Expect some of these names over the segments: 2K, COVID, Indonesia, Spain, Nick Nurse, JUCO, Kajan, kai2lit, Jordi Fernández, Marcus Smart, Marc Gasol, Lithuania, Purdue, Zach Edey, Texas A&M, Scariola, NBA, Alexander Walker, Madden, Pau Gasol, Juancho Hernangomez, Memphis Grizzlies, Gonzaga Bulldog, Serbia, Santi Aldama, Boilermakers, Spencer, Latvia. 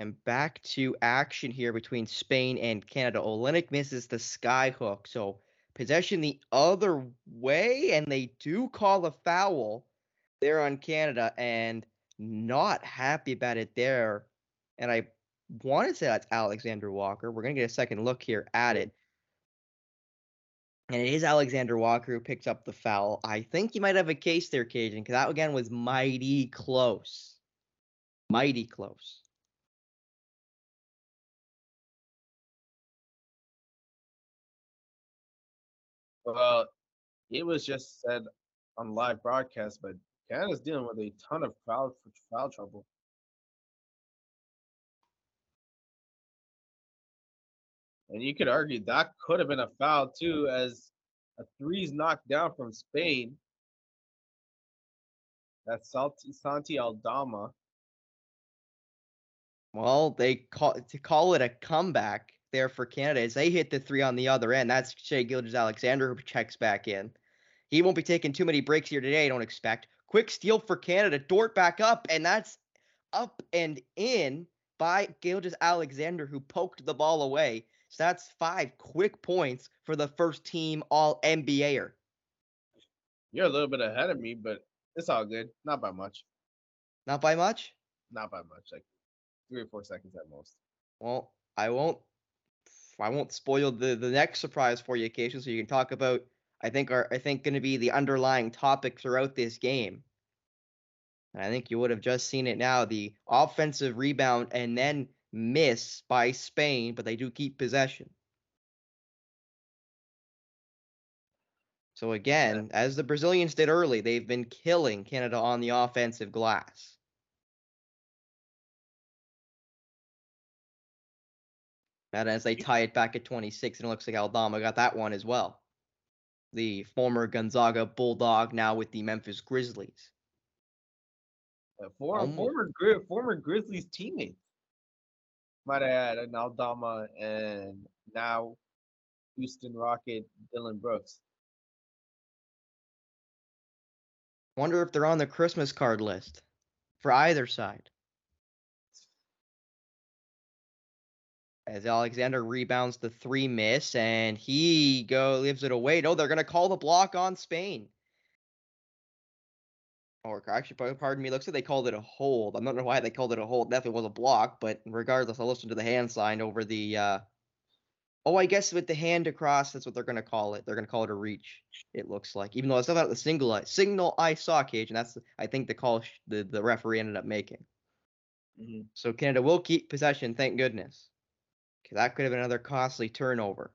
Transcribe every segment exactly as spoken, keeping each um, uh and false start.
And back to action here between Spain and Canada. Olynyk misses the skyhook, so possession the other way, and they do call a foul there on Canada, and not happy about it there. And I want to say that's Alexander Walker. We're going to get a second look here at it. And it is Alexander Walker who picks up the foul. I think you might have a case there, Kajan, because that, again, was mighty close. Mighty close. Well, it was just said on live broadcast, but Canada's dealing with a ton of foul, foul trouble. And you could argue that could have been a foul, too, as a three's knocked down from Spain. That's Santi Aldama. Well, they call, to call it a comeback there for Canada as they hit the three on the other end. That's Shai Gilgeous-Alexander who checks back in. He won't be taking too many breaks here today, I don't expect. Quick steal for Canada. Dort back up, and that's up and in by Gilgeous-Alexander, who poked the ball away. So that's five quick points for the first team All N B A-er. You're a little bit ahead of me, but it's all good. Not by much. Not by much? Not by much. Like three or four seconds at most. Well, I won't I won't spoil the, the next surprise for you, Kajan, so you can talk about, I think, are I think going to be the underlying topic throughout this game. And I think you would have just seen it now, the offensive rebound and then miss by Spain, but they do keep possession. So again, as the Brazilians did early, they've been killing Canada on the offensive glass. And as they tie it back at twenty-six, and it looks like Aldama got that one as well. The former Gonzaga Bulldog, now with the Memphis Grizzlies. Uh, former, um, former, Gri- former Grizzlies teammate. Might add an Aldama and now Houston Rocket Dillon Brooks. Wonder if they're on the Christmas card list for either side. As Alexander rebounds the three miss and he go gives it away. No, they're going to call the block on Spain. Or actually, pardon me, looks like they called it a hold. I don't know why they called it a hold. Definitely was a block, but regardless, I'll listen to the hand sign over the uh, – oh, I guess with the hand across, that's what they're going to call it. They're going to call it a reach, it looks like, even though it's not the single uh, signal I saw, Cage, and that's, I think, the call sh- the, the referee ended up making. Mm-hmm. So Canada will keep possession, thank goodness. That could have been another costly turnover.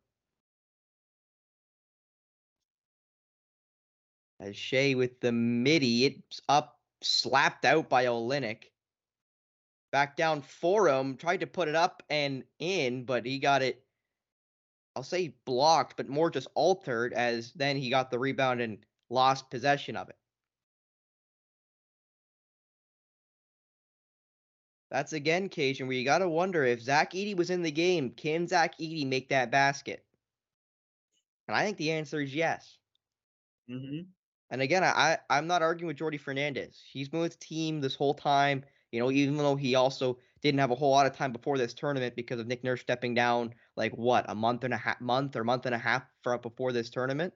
As Shai with the midi, it's up, slapped out by Olynyk. Back down for him, tried to put it up and in, but he got it, I'll say blocked, but more just altered, as then he got the rebound and lost possession of it. That's again, Kajan, where you got to wonder if Zach Edey was in the game, can Zach Edey make that basket? And I think the answer is yes. Mm-hmm. And again, I, I'm not arguing with Jordi Fernández. He's been with the team this whole time, you know, even though he also didn't have a whole lot of time before this tournament because of Nick Nurse stepping down, like, what, a month and a half, month or month and a half for, before this tournament.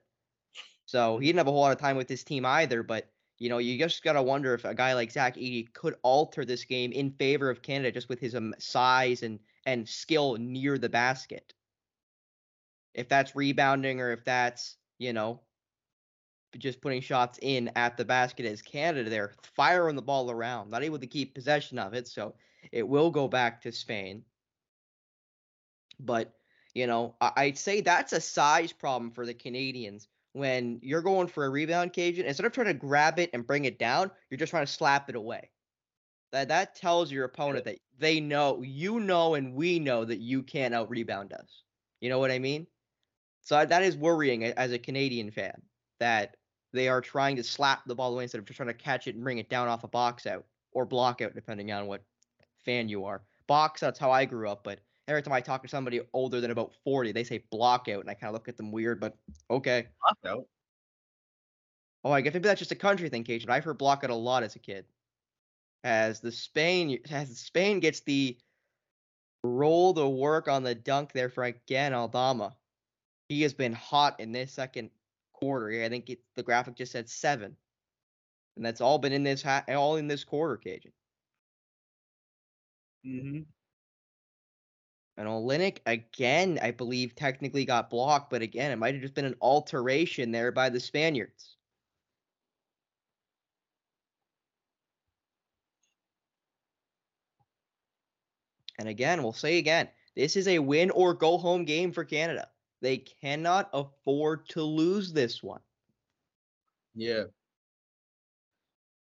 So he didn't have a whole lot of time with this team either, but you know, you just got to wonder if a guy like Zach Edey could alter this game in favor of Canada just with his um, size and, and skill near the basket. If that's rebounding or if that's, you know, just putting shots in at the basket as Canada there, firing the ball around, not able to keep possession of it. So it will go back to Spain. But, you know, I- I'd say that's a size problem for the Canadians. When you're going for a rebound, Kajan, instead of trying to grab it and bring it down, you're just trying to slap it away. That that tells your opponent that they know, you know, and we know that you can't out-rebound us. You know what I mean? So that is worrying as a Canadian fan, that they are trying to slap the ball away instead of just trying to catch it and bring it down off a box out or block out, depending on what fan you are. Box, that's how I grew up, but every time I talk to somebody older than about forty, they say block out, and I kind of look at them weird, but okay. Block out? Oh, I guess maybe that's just a country thing, Cage, but I've heard block out a lot as a kid. As the Spain as Spain gets the roll the work on the dunk there for, again, Aldama. He has been hot in this second quarter. I think it, the graphic just said seven. And that's all been in this ha- all in this quarter, Kajan. Mm-hmm. And Olynyk, again, I believe technically got blocked, but again, it might have just been an alteration there by the Spaniards. And again, we'll say again, this is a win or go home game for Canada. They cannot afford to lose this one. Yeah.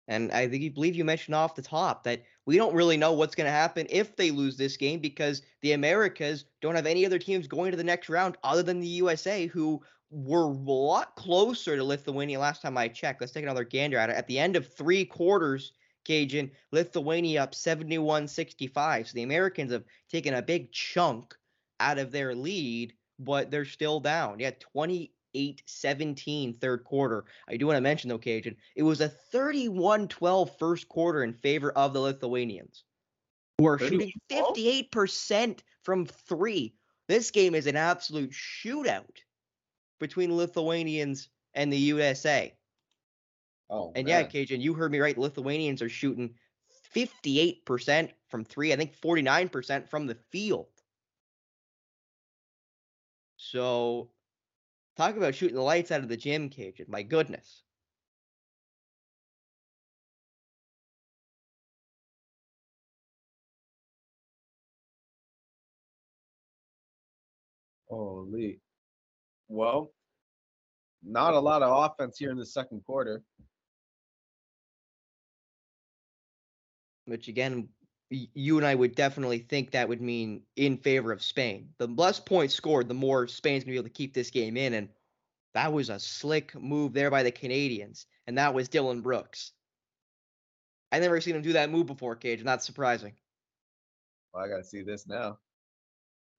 And I think you believe you mentioned off the top that we don't really know what's going to happen if they lose this game because the Americas don't have any other teams going to the next round other than the U S A, who were a lot closer to Lithuania last time I checked. Let's take another gander at it. At the end of three quarters, Kajan, Lithuania up seventy-one sixty-five. So the Americans have taken a big chunk out of their lead, but they're still down. Yeah, twenty-eight seventeen third quarter. I do want to mention, though, Kajan, it was a thirty-one twelve first quarter in favor of the Lithuanians, who are shooting fifty-eight percent from three. This game is an absolute shootout between Lithuanians and the U S A. Oh, and man. Yeah, Kajan, you heard me right. The Lithuanians are shooting fifty-eight percent from three. I think forty-nine percent from the field. So talk about shooting the lights out of the gym, Kajan. My goodness. Holy. Well, not a lot of offense here in the second quarter. Which, again, you and I would definitely think that would mean in favor of Spain. The less points scored, the more Spain's going to be able to keep this game in. And that was a slick move there by the Canadians. And that was Dillon Brooks. I've never seen him do that move before, Cage. Not surprising. Well, I got to see this now.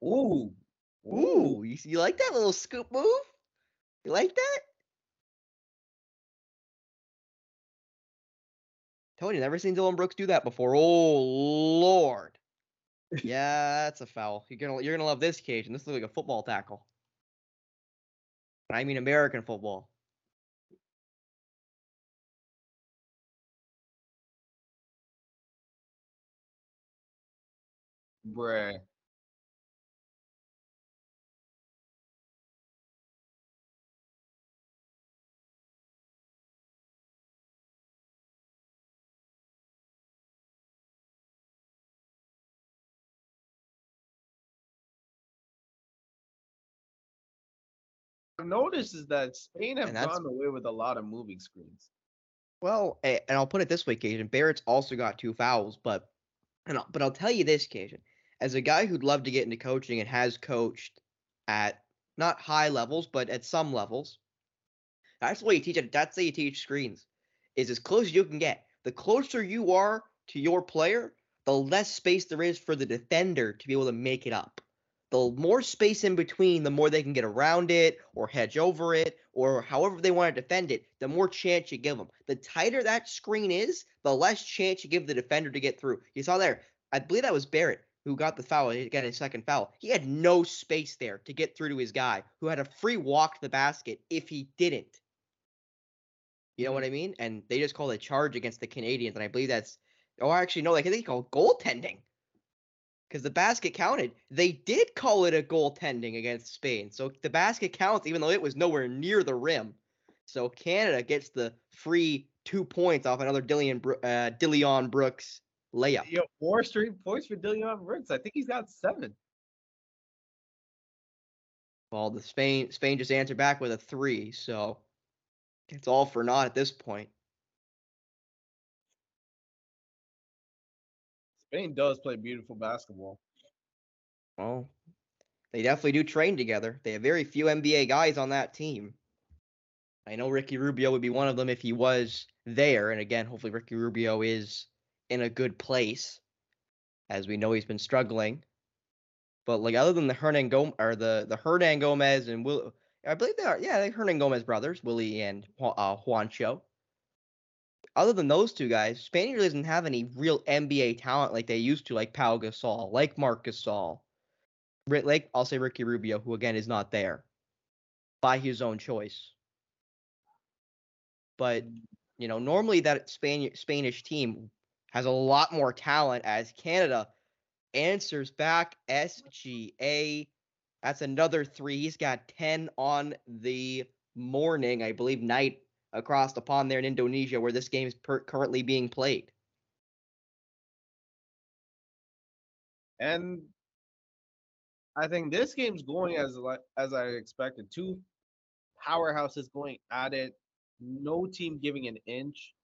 Ooh. Ooh. You, you like that little scoop move? You like that? Tony, never seen Dillon Brooks do that before. Oh, Lord. Yeah, that's a foul. You're going you're gonna to love this, Cage. And this looks like a football tackle. I mean American football. Bruh. Notice is that Spain have gone away with a lot of moving screens. Well, and I'll put it this way, Kajan. Barrett's also got two fouls, but and I'll, but I'll tell you this, Kajan. As a guy who'd love to get into coaching and has coached at not high levels, but at some levels, that's the way you teach it. That's the way you teach screens, is as close as you can get. The closer you are to your player, the less space there is for the defender to be able to make it up. The more space in between, the more they can get around it or hedge over it or however they want to defend it, the more chance you give them. The tighter that screen is, the less chance you give the defender to get through. You saw there, I believe that was Barrett who got the foul. He got his second foul. He had no space there to get through to his guy who had a free walk to the basket if he didn't. You know what I mean? And they just called a charge against the Canadians, and I believe that's – oh, actually, no, I think they called goaltending. Because the basket counted. They did call it a goaltending against Spain. So the basket counts, even though it was nowhere near the rim. So Canada gets the free two points off another Dillon, uh, Dillon Brooks layup. Yo, four straight points for Dillon Brooks. I think he's got seven. Well, the Spain Spain just answered back with a three. So it's all for naught at this point. Spain does play beautiful basketball. Well, they definitely do train together. They have very few N B A guys on that team. I know Ricky Rubio would be one of them if he was there. And again, hopefully Ricky Rubio is in a good place. As we know, he's been struggling. But like other than the Hernangomez or the, the Hernangomez and Will, I believe they are. Yeah, the Hernangomez brothers, Willie and uh, Juancho. other than those two guys, Spain really doesn't have any real N B A talent like they used to, like Pau Gasol, like Marc Gasol, like I'll say Ricky Rubio, who again is not there by his own choice. But you know, normally that Spanish Spanish team has a lot more talent. As Canada answers back, S G A. That's another three. He's got ten on the morning, I believe, night across the pond there in Indonesia, where this game is per- currently being played. And I think this game's going as as I expected. Two powerhouses going at it. No team giving an inch.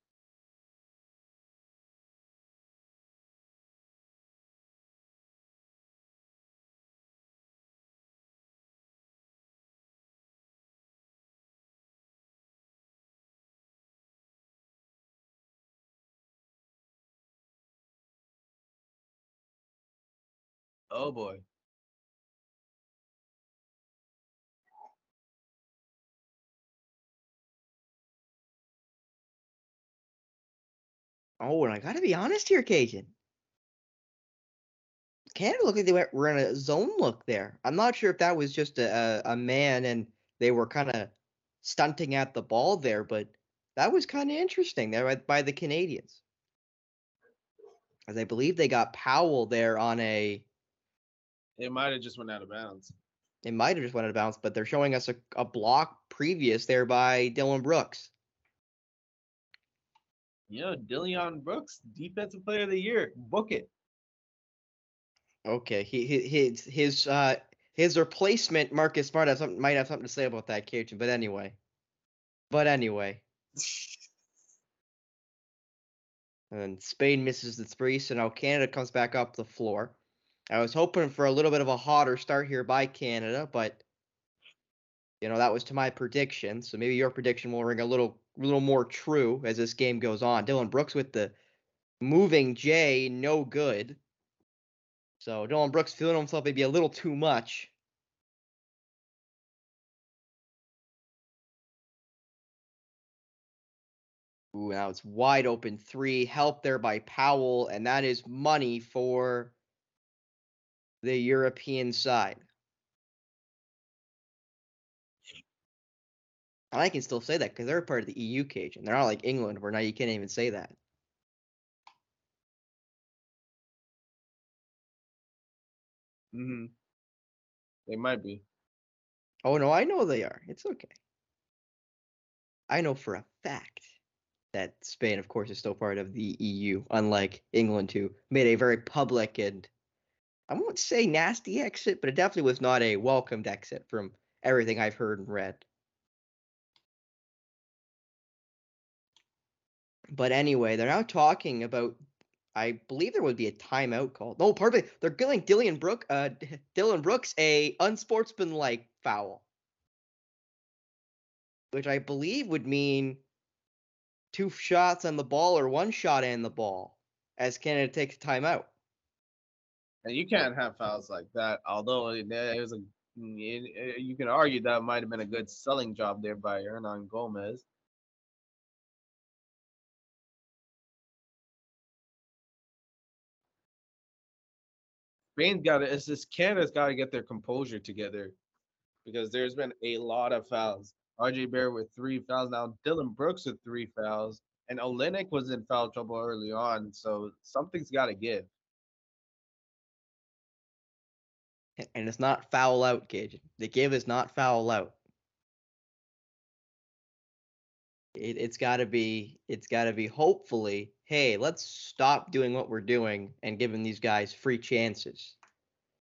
Oh boy. Oh, and I got to be honest here, Kajan. Canada looked like they went, were in a zone look there. I'm not sure if that was just a, a man and they were kind of stunting at the ball there, but that was kind of interesting there by, by the Canadians. As I believe they got Powell there on a... It might have just went out of bounds. It might have just went out of bounds, but they're showing us a, a block previous there by Dillon Brooks. You know, Dillon Brooks, Defensive Player of the Year. Book it. Okay, he, he his his uh his replacement, Marcus Smart, has something, might have something to say about that, Cajun. But anyway, but anyway, and Spain misses the three, so now Canada comes back up the floor. I was hoping for a little bit of a hotter start here by Canada, but you know, that was to my prediction. So maybe your prediction will ring a little little more true as this game goes on. Dillon Brooks with the moving J, no good. So Dillon Brooks feeling himself maybe a little too much. Ooh, now it's wide open three. Help there by Powell, and that is money for the European side. And I can still say that because they're part of the E U, Cajun. They're not like England, where now you can't even say that. Mm-hmm. They might be. Oh, no, I know they are. It's okay. I know for a fact that Spain, of course, is still part of the E U, unlike England, who made a very public and, I won't say nasty exit, but it definitely was not a welcomed exit from everything I've heard and read. But anyway, they're now talking about, I believe there would be a timeout call. No, pardon me. They're giving Dillon Brooks, uh, Dillon Brooks a unsportsmanlike foul, which I believe would mean two shots on the ball or one shot and the ball as Canada takes timeout. And you can't have fouls like that. Although it, it was a, it, you can argue that might have been a good selling job there by Hernangomez. Spain's got to, it's just Canada's got to get their composure together because there's been a lot of fouls. R J Barrett with three fouls now, Dillon Brooks with three fouls, and Olynyk was in foul trouble early on. So something's got to give. And it's not foul out, Cajun. The give is not foul out. It, it's got to be, it's got to be hopefully, hey, let's stop doing what we're doing and giving these guys free chances.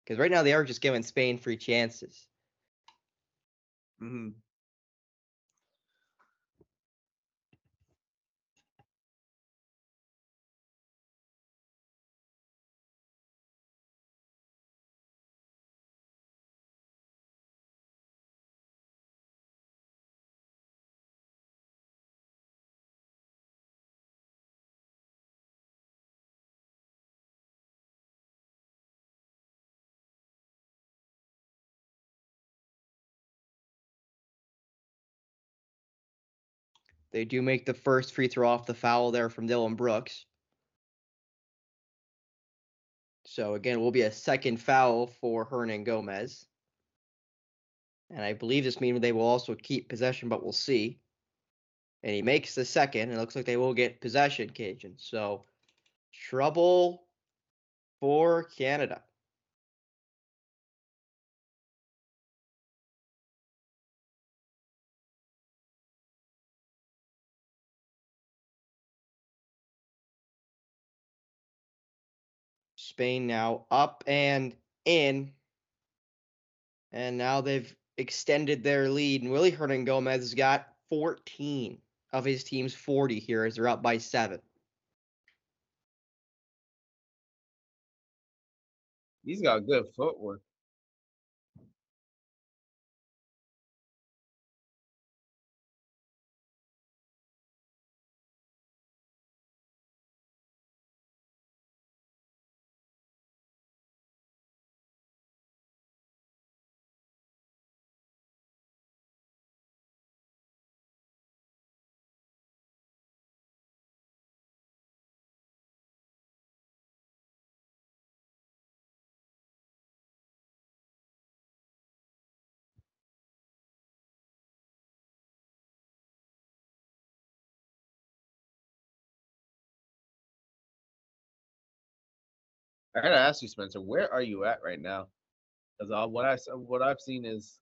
Because right now they are just giving Spain free chances. Mm-hmm. They do make the first free throw off the foul there from Dillon Brooks. So, again, it will be a second foul for Hernangomez. And I believe this means they will also keep possession, but we'll see. And he makes the second, and it looks like they will get possession, Kajan. So, trouble for Canada. Spain now up and in. And now they've extended their lead. And Willy Hernangomez has got fourteen of his team's forty here as they're up by seven. He's got good footwork. I gotta ask you, Spencer, where are you at right now? Because all what I what I've seen is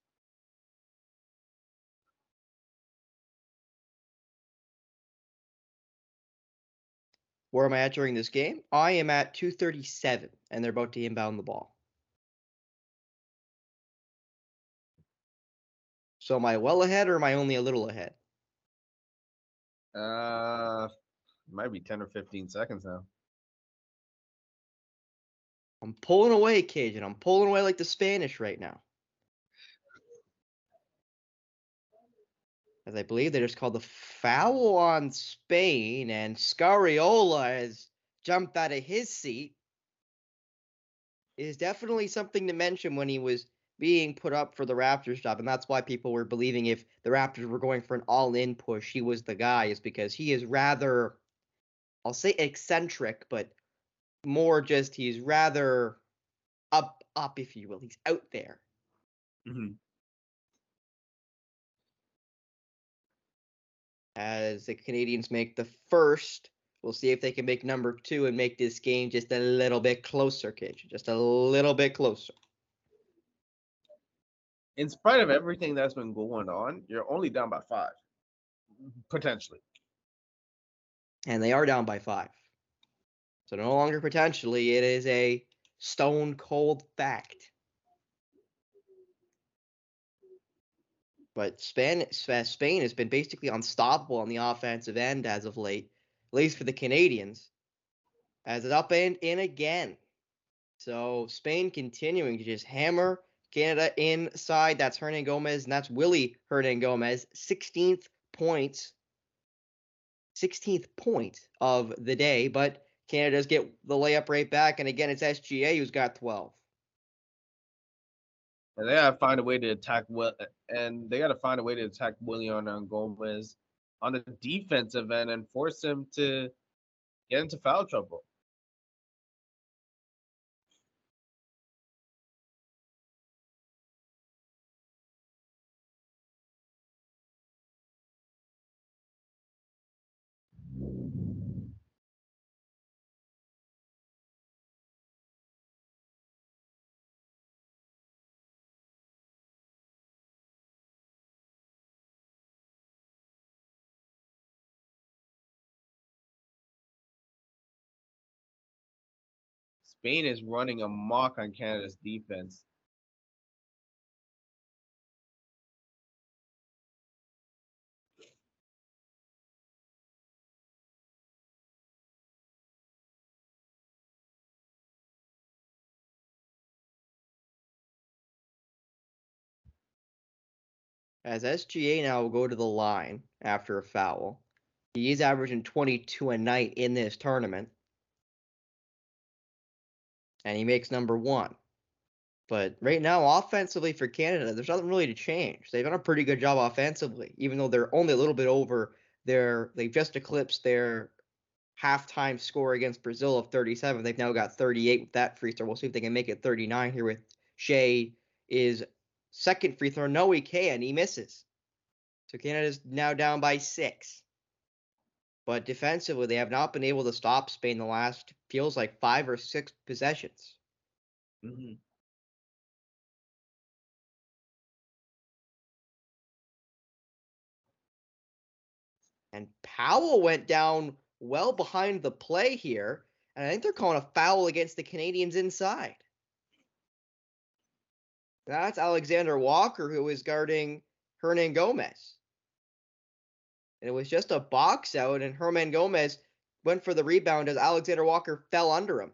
where am I at during this game? I am at two thirty-seven, and they're about to inbound the ball. So am I well ahead, or am I only a little ahead? Uh, might be ten or fifteen seconds now. I'm pulling away, Kajan. I'm pulling away like the Spanish right now. As I believe they just called the foul on Spain, and Scariola has jumped out of his seat. It is definitely something to mention when he was being put up for the Raptors job, and that's why people were believing if the Raptors were going for an all-in push, he was the guy, is because he is rather, I'll say eccentric, but more just he's rather up, up, if you will. He's out there. Mm-hmm. As the Canadians make the first, we'll see if they can make number two and make this game just a little bit closer, Cage. Just a little bit closer. In spite of everything that's been going on, you're only down by five, potentially. And they are down by five. So no longer potentially, it is a stone cold fact. But Spain, Spain has been basically unstoppable on the offensive end as of late, at least for the Canadians, as it's up and in again. So Spain continuing to just hammer Canada inside. That's Hernangomez, and that's Willy Hernangomez, sixteenth points, sixteenth point of the day, but Canada does get the layup right back, and again, it's S G A who's got twelve. And they gotta find a way to attack. Well, and they gotta find a way to attack William Gomez on the defensive end and force him to get into foul trouble. Spain is running amok on Canada's defense. As S G A now will go to the line after a foul. He is averaging twenty-two a night in this tournament. And he makes number one. But right now, offensively for Canada, there's nothing really to change. They've done a pretty good job offensively, even though they're only a little bit over They're, they've just eclipsed their halftime score against Brazil of thirty-seven. They've now got thirty-eight with that free throw. We'll see if they can make it thirty-nine here with Shai is second free throw. No, he can. He misses. So Canada's now down by six. But defensively, they have not been able to stop Spain the last, feels like, five or six possessions. Mm-hmm. And Powell went down well behind the play here, and I think they're calling a foul against the Canadians inside. That's Alexander Walker, who was guarding Hernangomez. And it was just a box out, and Hernangomez went for the rebound as Alexander Walker fell under him.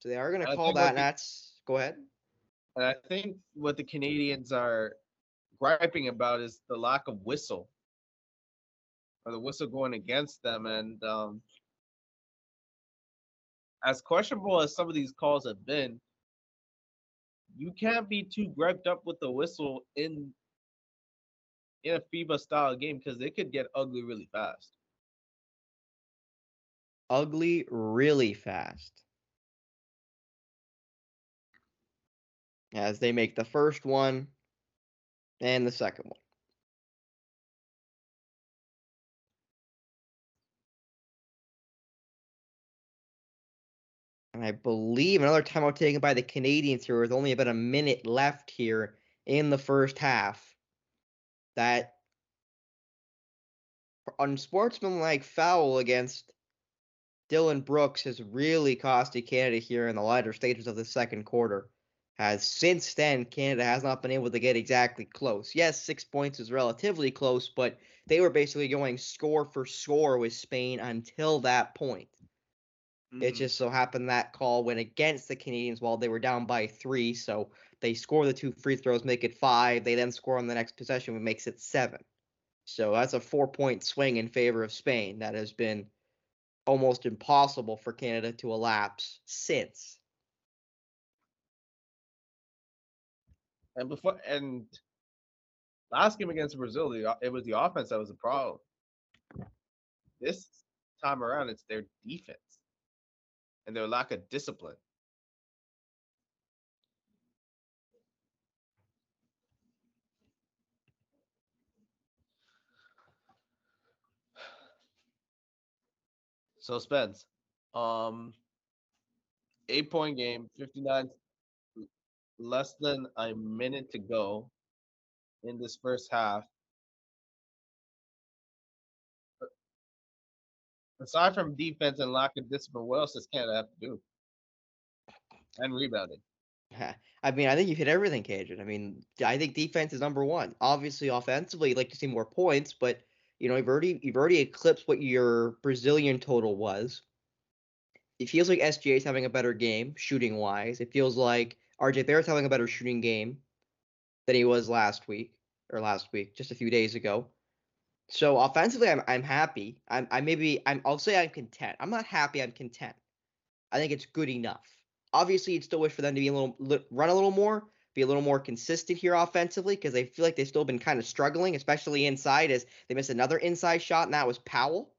So they are going to call that, and that's – go ahead. I think what the Canadians are griping about is the lack of whistle, or the whistle going against them. And um, as questionable as some of these calls have been, you can't be too griped up with the whistle in in a FIBA-style game, because it could get ugly really fast. Ugly really fast. As they make the first one and the second one. And I believe another timeout taken by the Canadians here with only about a minute left here in the first half. That unsportsmanlike foul against Dillon Brooks has really costed Canada here in the latter stages of the second quarter. Has since then, Canada has not been able to get exactly close. Yes, six points is relatively close, but they were basically going score for score with Spain until that point. Mm-hmm. It just so happened that call went against the Canadians while they were down by three, so they score the two free throws, make it five. They then score on the next possession, which makes it seven. So that's a four-point swing in favor of Spain that has been almost impossible for Canada to elapse since. And before and last game against Brazil, the, it was the offense that was the problem. This time around, it's their defense and their lack of discipline. So Spence, um, eight-point game, fifty-nine. Less than a minute to go in this first half. But aside from defense and lack of discipline, what else does Canada have to do? And rebounding. I mean, I think you hit everything, Kajan. I mean, I think defense is number one. Obviously, offensively, you'd like to see more points, but you know, you've already you've already eclipsed what your Brazilian total was. It feels like S G A is having a better game shooting wise. It feels like R J Barrett's having a better shooting game than he was last week, or last week, just a few days ago. So offensively, I'm I'm happy. I'm I maybe I'm I'll say I'm content. I'm not happy. I'm content. I think it's good enough. Obviously, you'd still wish for them to be a little run a little more, be a little more consistent here offensively, because they feel like they've still been kind of struggling, especially inside, as they missed another inside shot, and that was Powell.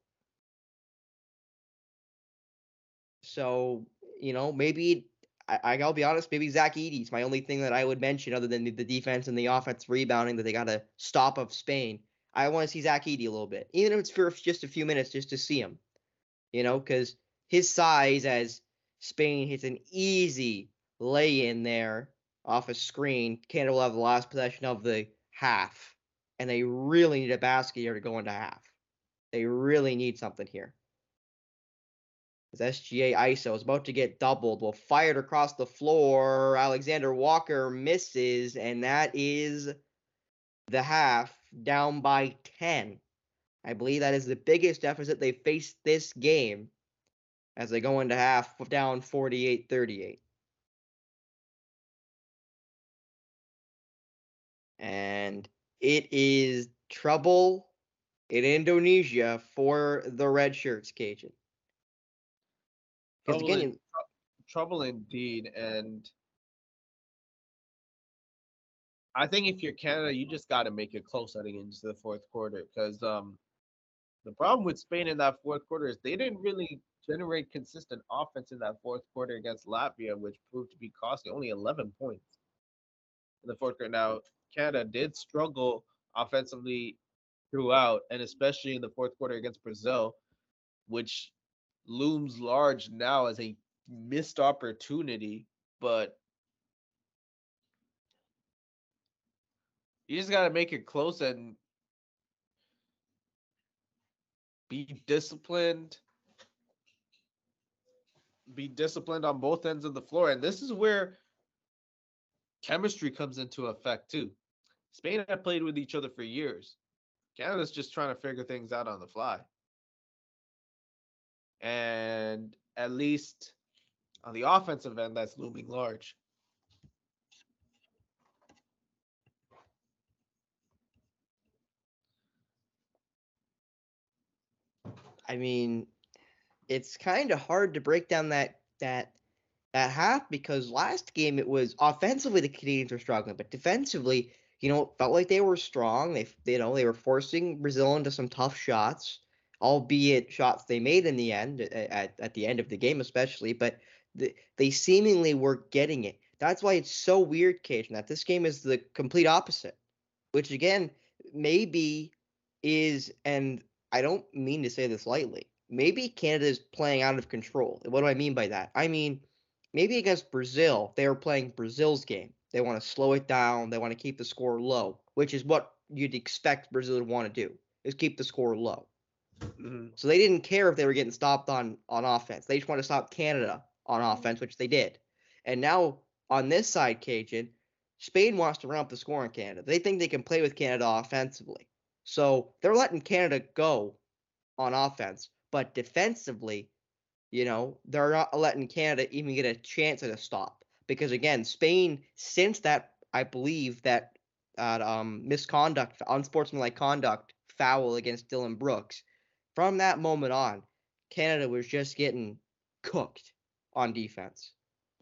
So you know maybe. I, I'll be honest, maybe Zach Edey is my only thing that I would mention other than the, the defense and the offense rebounding that they got to stop of Spain. I want to see Zach Edey a little bit, even if it's for just a few minutes, just to see him, you know, because his size as Spain hits an easy lay in there off a screen. Canada will have the last possession of the half, and they really need a basket here to go into half. They really need something here. S G A I S O is about to get doubled. Well, fired across the floor. Alexander Walker misses, and that is the half, down by ten. I believe that is the biggest deficit they faced this game as they go into half, down forty-eight thirty-eight. And it is trouble in Indonesia for the red shirts, Cajun. Trouble, again, in, tr- trouble indeed, and I think if you're Canada, you just got to make it close, I think, into the fourth quarter, because um, the problem with Spain in that fourth quarter is they didn't really generate consistent offense in that fourth quarter against Latvia, which proved to be costly. Only eleven points in the fourth quarter. Now, Canada did struggle offensively throughout, and especially in the fourth quarter against Brazil, which looms large now as a missed opportunity, but you just got to make it close and be disciplined. Be disciplined on both ends of the floor. And this is where chemistry comes into effect too. Spain have played with each other for years. Canada's just trying to figure things out on the fly. And at least on the offensive end, that's looming large. I mean, it's kind of hard to break down that that that half, because last game it was offensively the Canadians were struggling, but defensively, you know, it felt like they were strong. They, you know, they were forcing Brazil into some tough shots, albeit shots they made in the end, at, at the end of the game especially, but the, they seemingly were getting it. That's why it's so weird, Cajun, that this game is the complete opposite, which again, maybe is, and I don't mean to say this lightly, maybe Canada is playing out of control. What do I mean by that? I mean, maybe against Brazil, they were playing Brazil's game. They want to slow it down. They want to keep the score low, which is what you'd expect Brazil to want to do, is keep the score low. Mm-hmm. So they didn't care if they were getting stopped on, on offense. They just wanted to stop Canada on offense, which they did. And now on this side, Cajun, Spain wants to run up the score on Canada. They think they can play with Canada offensively. So they're letting Canada go on offense, but defensively, you know, they're not letting Canada even get a chance at a stop. Because again, Spain, since that, I believe that uh, um, misconduct, unsportsmanlike conduct foul against Dillon Brooks, from that moment on, Canada was just getting cooked on defense.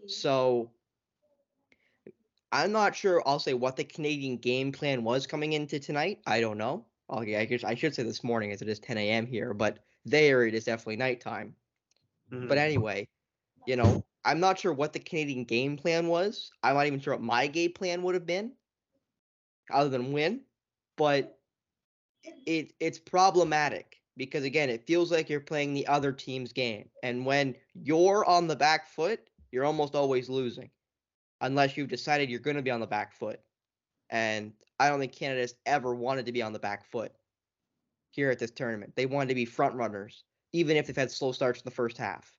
So I'm not sure, I'll say, what the Canadian game plan was coming into tonight. I don't know. Okay, I, guess I should say this morning, as it is ten a.m. here, but there it is definitely nighttime. Mm-hmm. But anyway, you know, I'm not sure what the Canadian game plan was. I'm not even sure what my game plan would have been, other than win. But it it's problematic because, again, it feels like you're playing the other team's game. And when you're on the back foot, you're almost always losing, unless you've decided you're going to be on the back foot. And I don't think Canada's ever wanted to be on the back foot here at this tournament. They wanted to be front runners, even if they've had slow starts in the first half.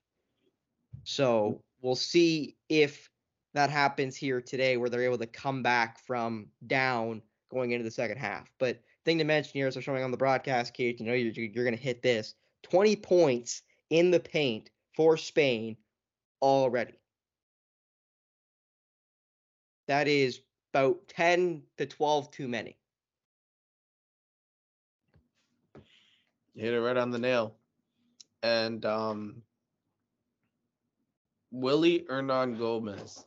So we'll see if that happens here today, where they're able to come back from down going into the second half. But thing to mention here, as they're showing on the broadcast, Cage, you know, you're, you're going to hit this, twenty points in the paint for Spain already. That is about ten to twelve too many. You hit it right on the nail. And um, Willy Hernangomez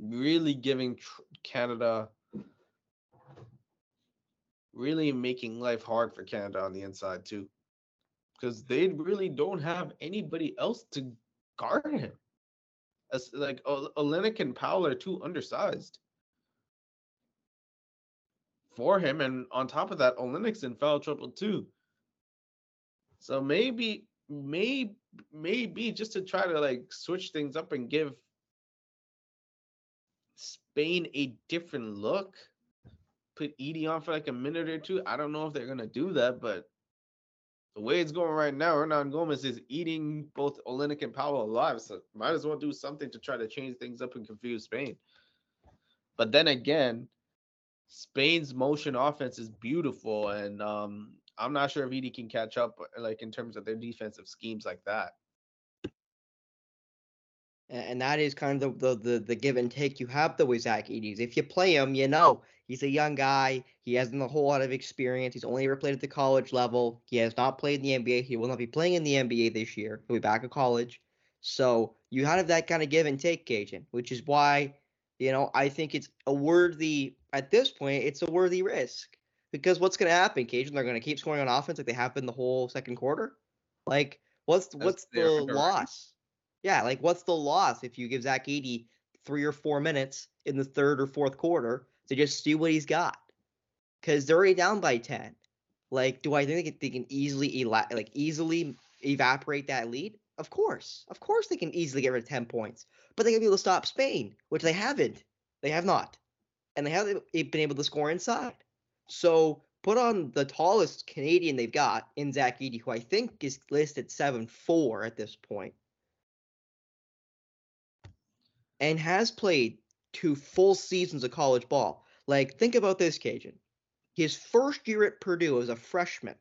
really giving tr- Canada, really making life hard for Canada on the inside too, because they really don't have anybody else to guard him. As, like, Olynyk and Powell are too undersized for him, and on top of that, Olynyk's in foul trouble too. So maybe, maybe, maybe just to try to like switch things up and give Spain a different look, put Edey on for like a minute or two. I don't know if they're gonna do that, but the way it's going right now, Hernangomez is eating both Olynyk and Powell alive. So might as well do something to try to change things up and confuse Spain. But then again, Spain's motion offense is beautiful, and um, I'm not sure if Edey can catch up, like, in terms of their defensive schemes like that. And that is kind of the the, the give and take you have though with Zach Edey. If you play him, you know he's a young guy. He hasn't a whole lot of experience. He's only ever played at the college level. He has not played in the N B A. He will not be playing in the N B A this year. He'll be back at college. So you have that kind of give and take, Cajun, which is why, you know, I think it's a worthy at this point, it's a worthy risk. Because what's going to happen, Cajun? They're going to keep scoring on offense like they have been the whole second quarter? Like, what's That's what's the loss? Yeah, like, what's the loss if you give Zach Edey three or four minutes in the third or fourth quarter to just see what he's got? Because they're already down by ten. Like, do I think they can, they can easily el- like easily evaporate that lead? Of course. Of course they can easily get rid of ten points. But they can be able to stop Spain, which they haven't. They have not. And they haven't been able to score inside. So put on the tallest Canadian they've got in Zach Edey, who I think is listed seven foot four at this point, and has played two full seasons of college ball. Like, think about this, Cajun. His first year at Purdue as a freshman,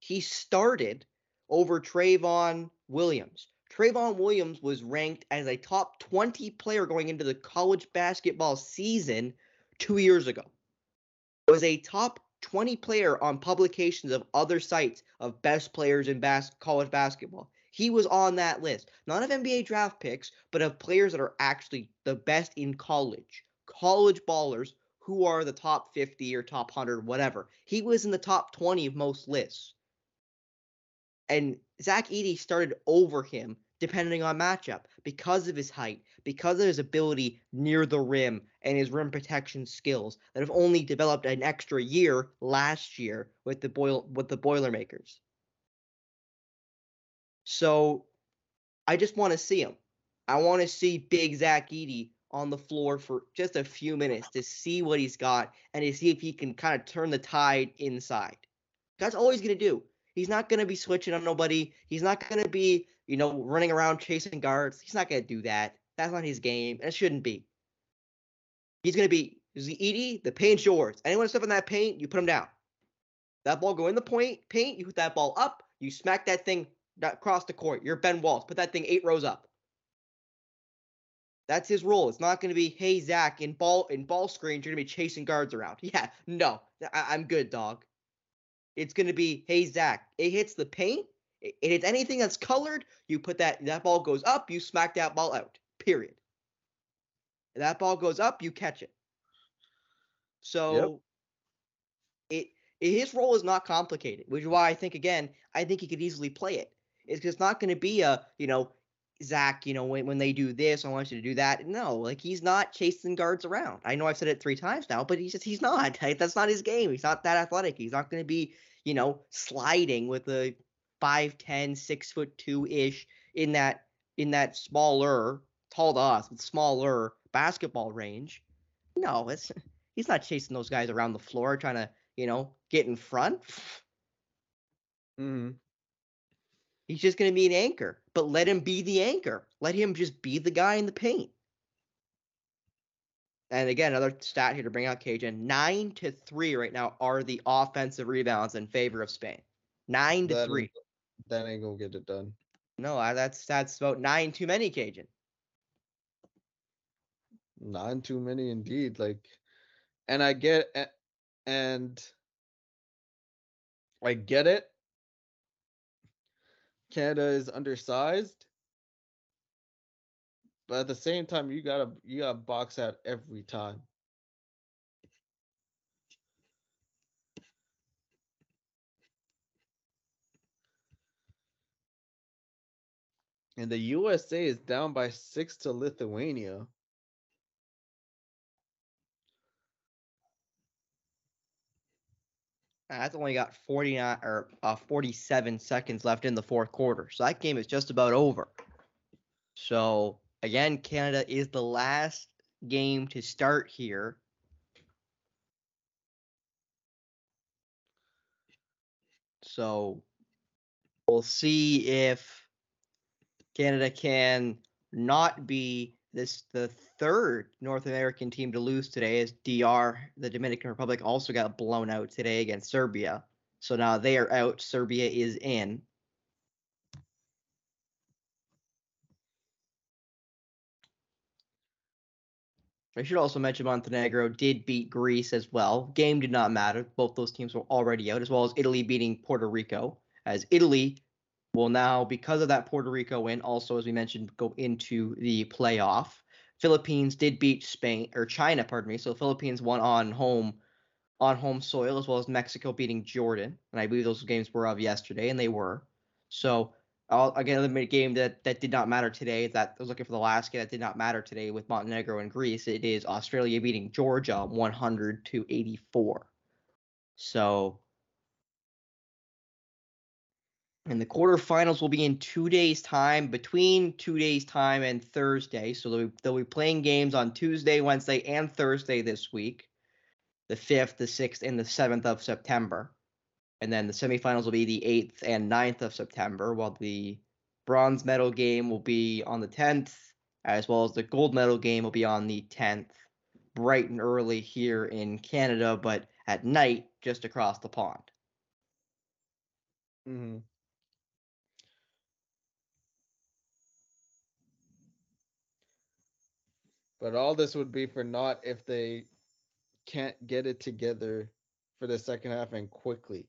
he started over Trayvon Williams. Trayvon Williams was ranked as a top twenty player going into the college basketball season two years ago. Was a top twenty player on publications of other sites of best players in bas- college basketball. He was on that list, not of N B A draft picks, but of players that are actually the best in college, college ballers who are the top fifty or top one hundred, whatever. He was in the top twenty of most lists. And Zach Edey started over him, depending on matchup, because of his height, because of his ability near the rim and his rim protection skills that have only developed an extra year last year with the boil with the Boilermakers. So I just want to see him. I want to see big Zach Edey on the floor for just a few minutes to see what he's got and to see if he can kind of turn the tide inside. That's all he's going to do. He's not going to be switching on nobody. He's not going to be, you know, running around chasing guards. He's not going to do that. That's not his game, and it shouldn't be. He's going to be Edey, the paint's yours. Anyone step in that paint, you put him down. That ball go in the point, paint, you put that ball up, you smack that thing across the court. You're Ben Wallace. Put that thing eight rows up. That's his role. It's not going to be, hey, Zach, in ball in ball screens, you're going to be chasing guards around. Yeah, no, I- I'm good, dog. It's going to be, hey, Zach, it hits the paint. It hits anything that's colored. You put that, that ball goes up. You smack that ball out, period. And that ball goes up, you catch it. So yep. it, it his role is not complicated, which is why I think, again, I think he could easily play it. It's just not going to be a, you know, Zach, you know, when, when they do this, I want you to do that. No, like, he's not chasing guards around. I know I've said it three times now, but he's just, he's not. Like, that's not his game. He's not that athletic. He's not going to be, you know, sliding with a five ten, six foot two-ish in that, in that smaller, tall to us, with smaller basketball range. No, it's he's not chasing those guys around the floor trying to, you know, get in front. Mm-hmm. He's just going to be an anchor, but let him be the anchor. Let him just be the guy in the paint. And again, another stat here to bring out, Cajun. Nine to three right now are the offensive rebounds in favor of Spain. Nine to that three. Ain't, that ain't going to get it done. No, that's that's about nine too many, Cajun. Nine too many indeed. Like, and I get and I get it. Canada is undersized, but at the same time, you gotta you gotta box out every time. And the U S A is down by six to Lithuania. That's only got forty-nine or uh, forty-seven seconds left in the fourth quarter. So that game is just about over. So, again, Canada is the last game to start here. So we'll see if Canada can not be this the third North American team to lose today, as D R, the Dominican Republic, also got blown out today against Serbia. So now they are out. Serbia is in. I should also mention Montenegro did beat Greece as well. Game did not matter. Both those teams were already out, as well as Italy beating Puerto Rico, as Italy will now, because of that Puerto Rico win, also, as we mentioned, go into the playoff. Philippines did beat Spain or China, pardon me. So the Philippines won on home on home soil, as well as Mexico beating Jordan. And I believe those games were of yesterday, and they were. So I'll, again, another game that, that did not matter today. That I was looking for the last game that did not matter today with Montenegro and Greece. It is Australia beating Georgia one hundred to eighty-four. So, and the quarterfinals will be in two days' time, between two days' time and Thursday. So they'll be, they'll be playing games on Tuesday, Wednesday, and Thursday this week, the fifth, the sixth, and the seventh of September. And then the semifinals will be the eighth and ninth of September, while the bronze medal game will be on the tenth, as well as the gold medal game will be on the tenth, bright and early here in Canada, but at night just across the pond. Mm-hmm. But all this would be for naught if they can't get it together for the second half and quickly.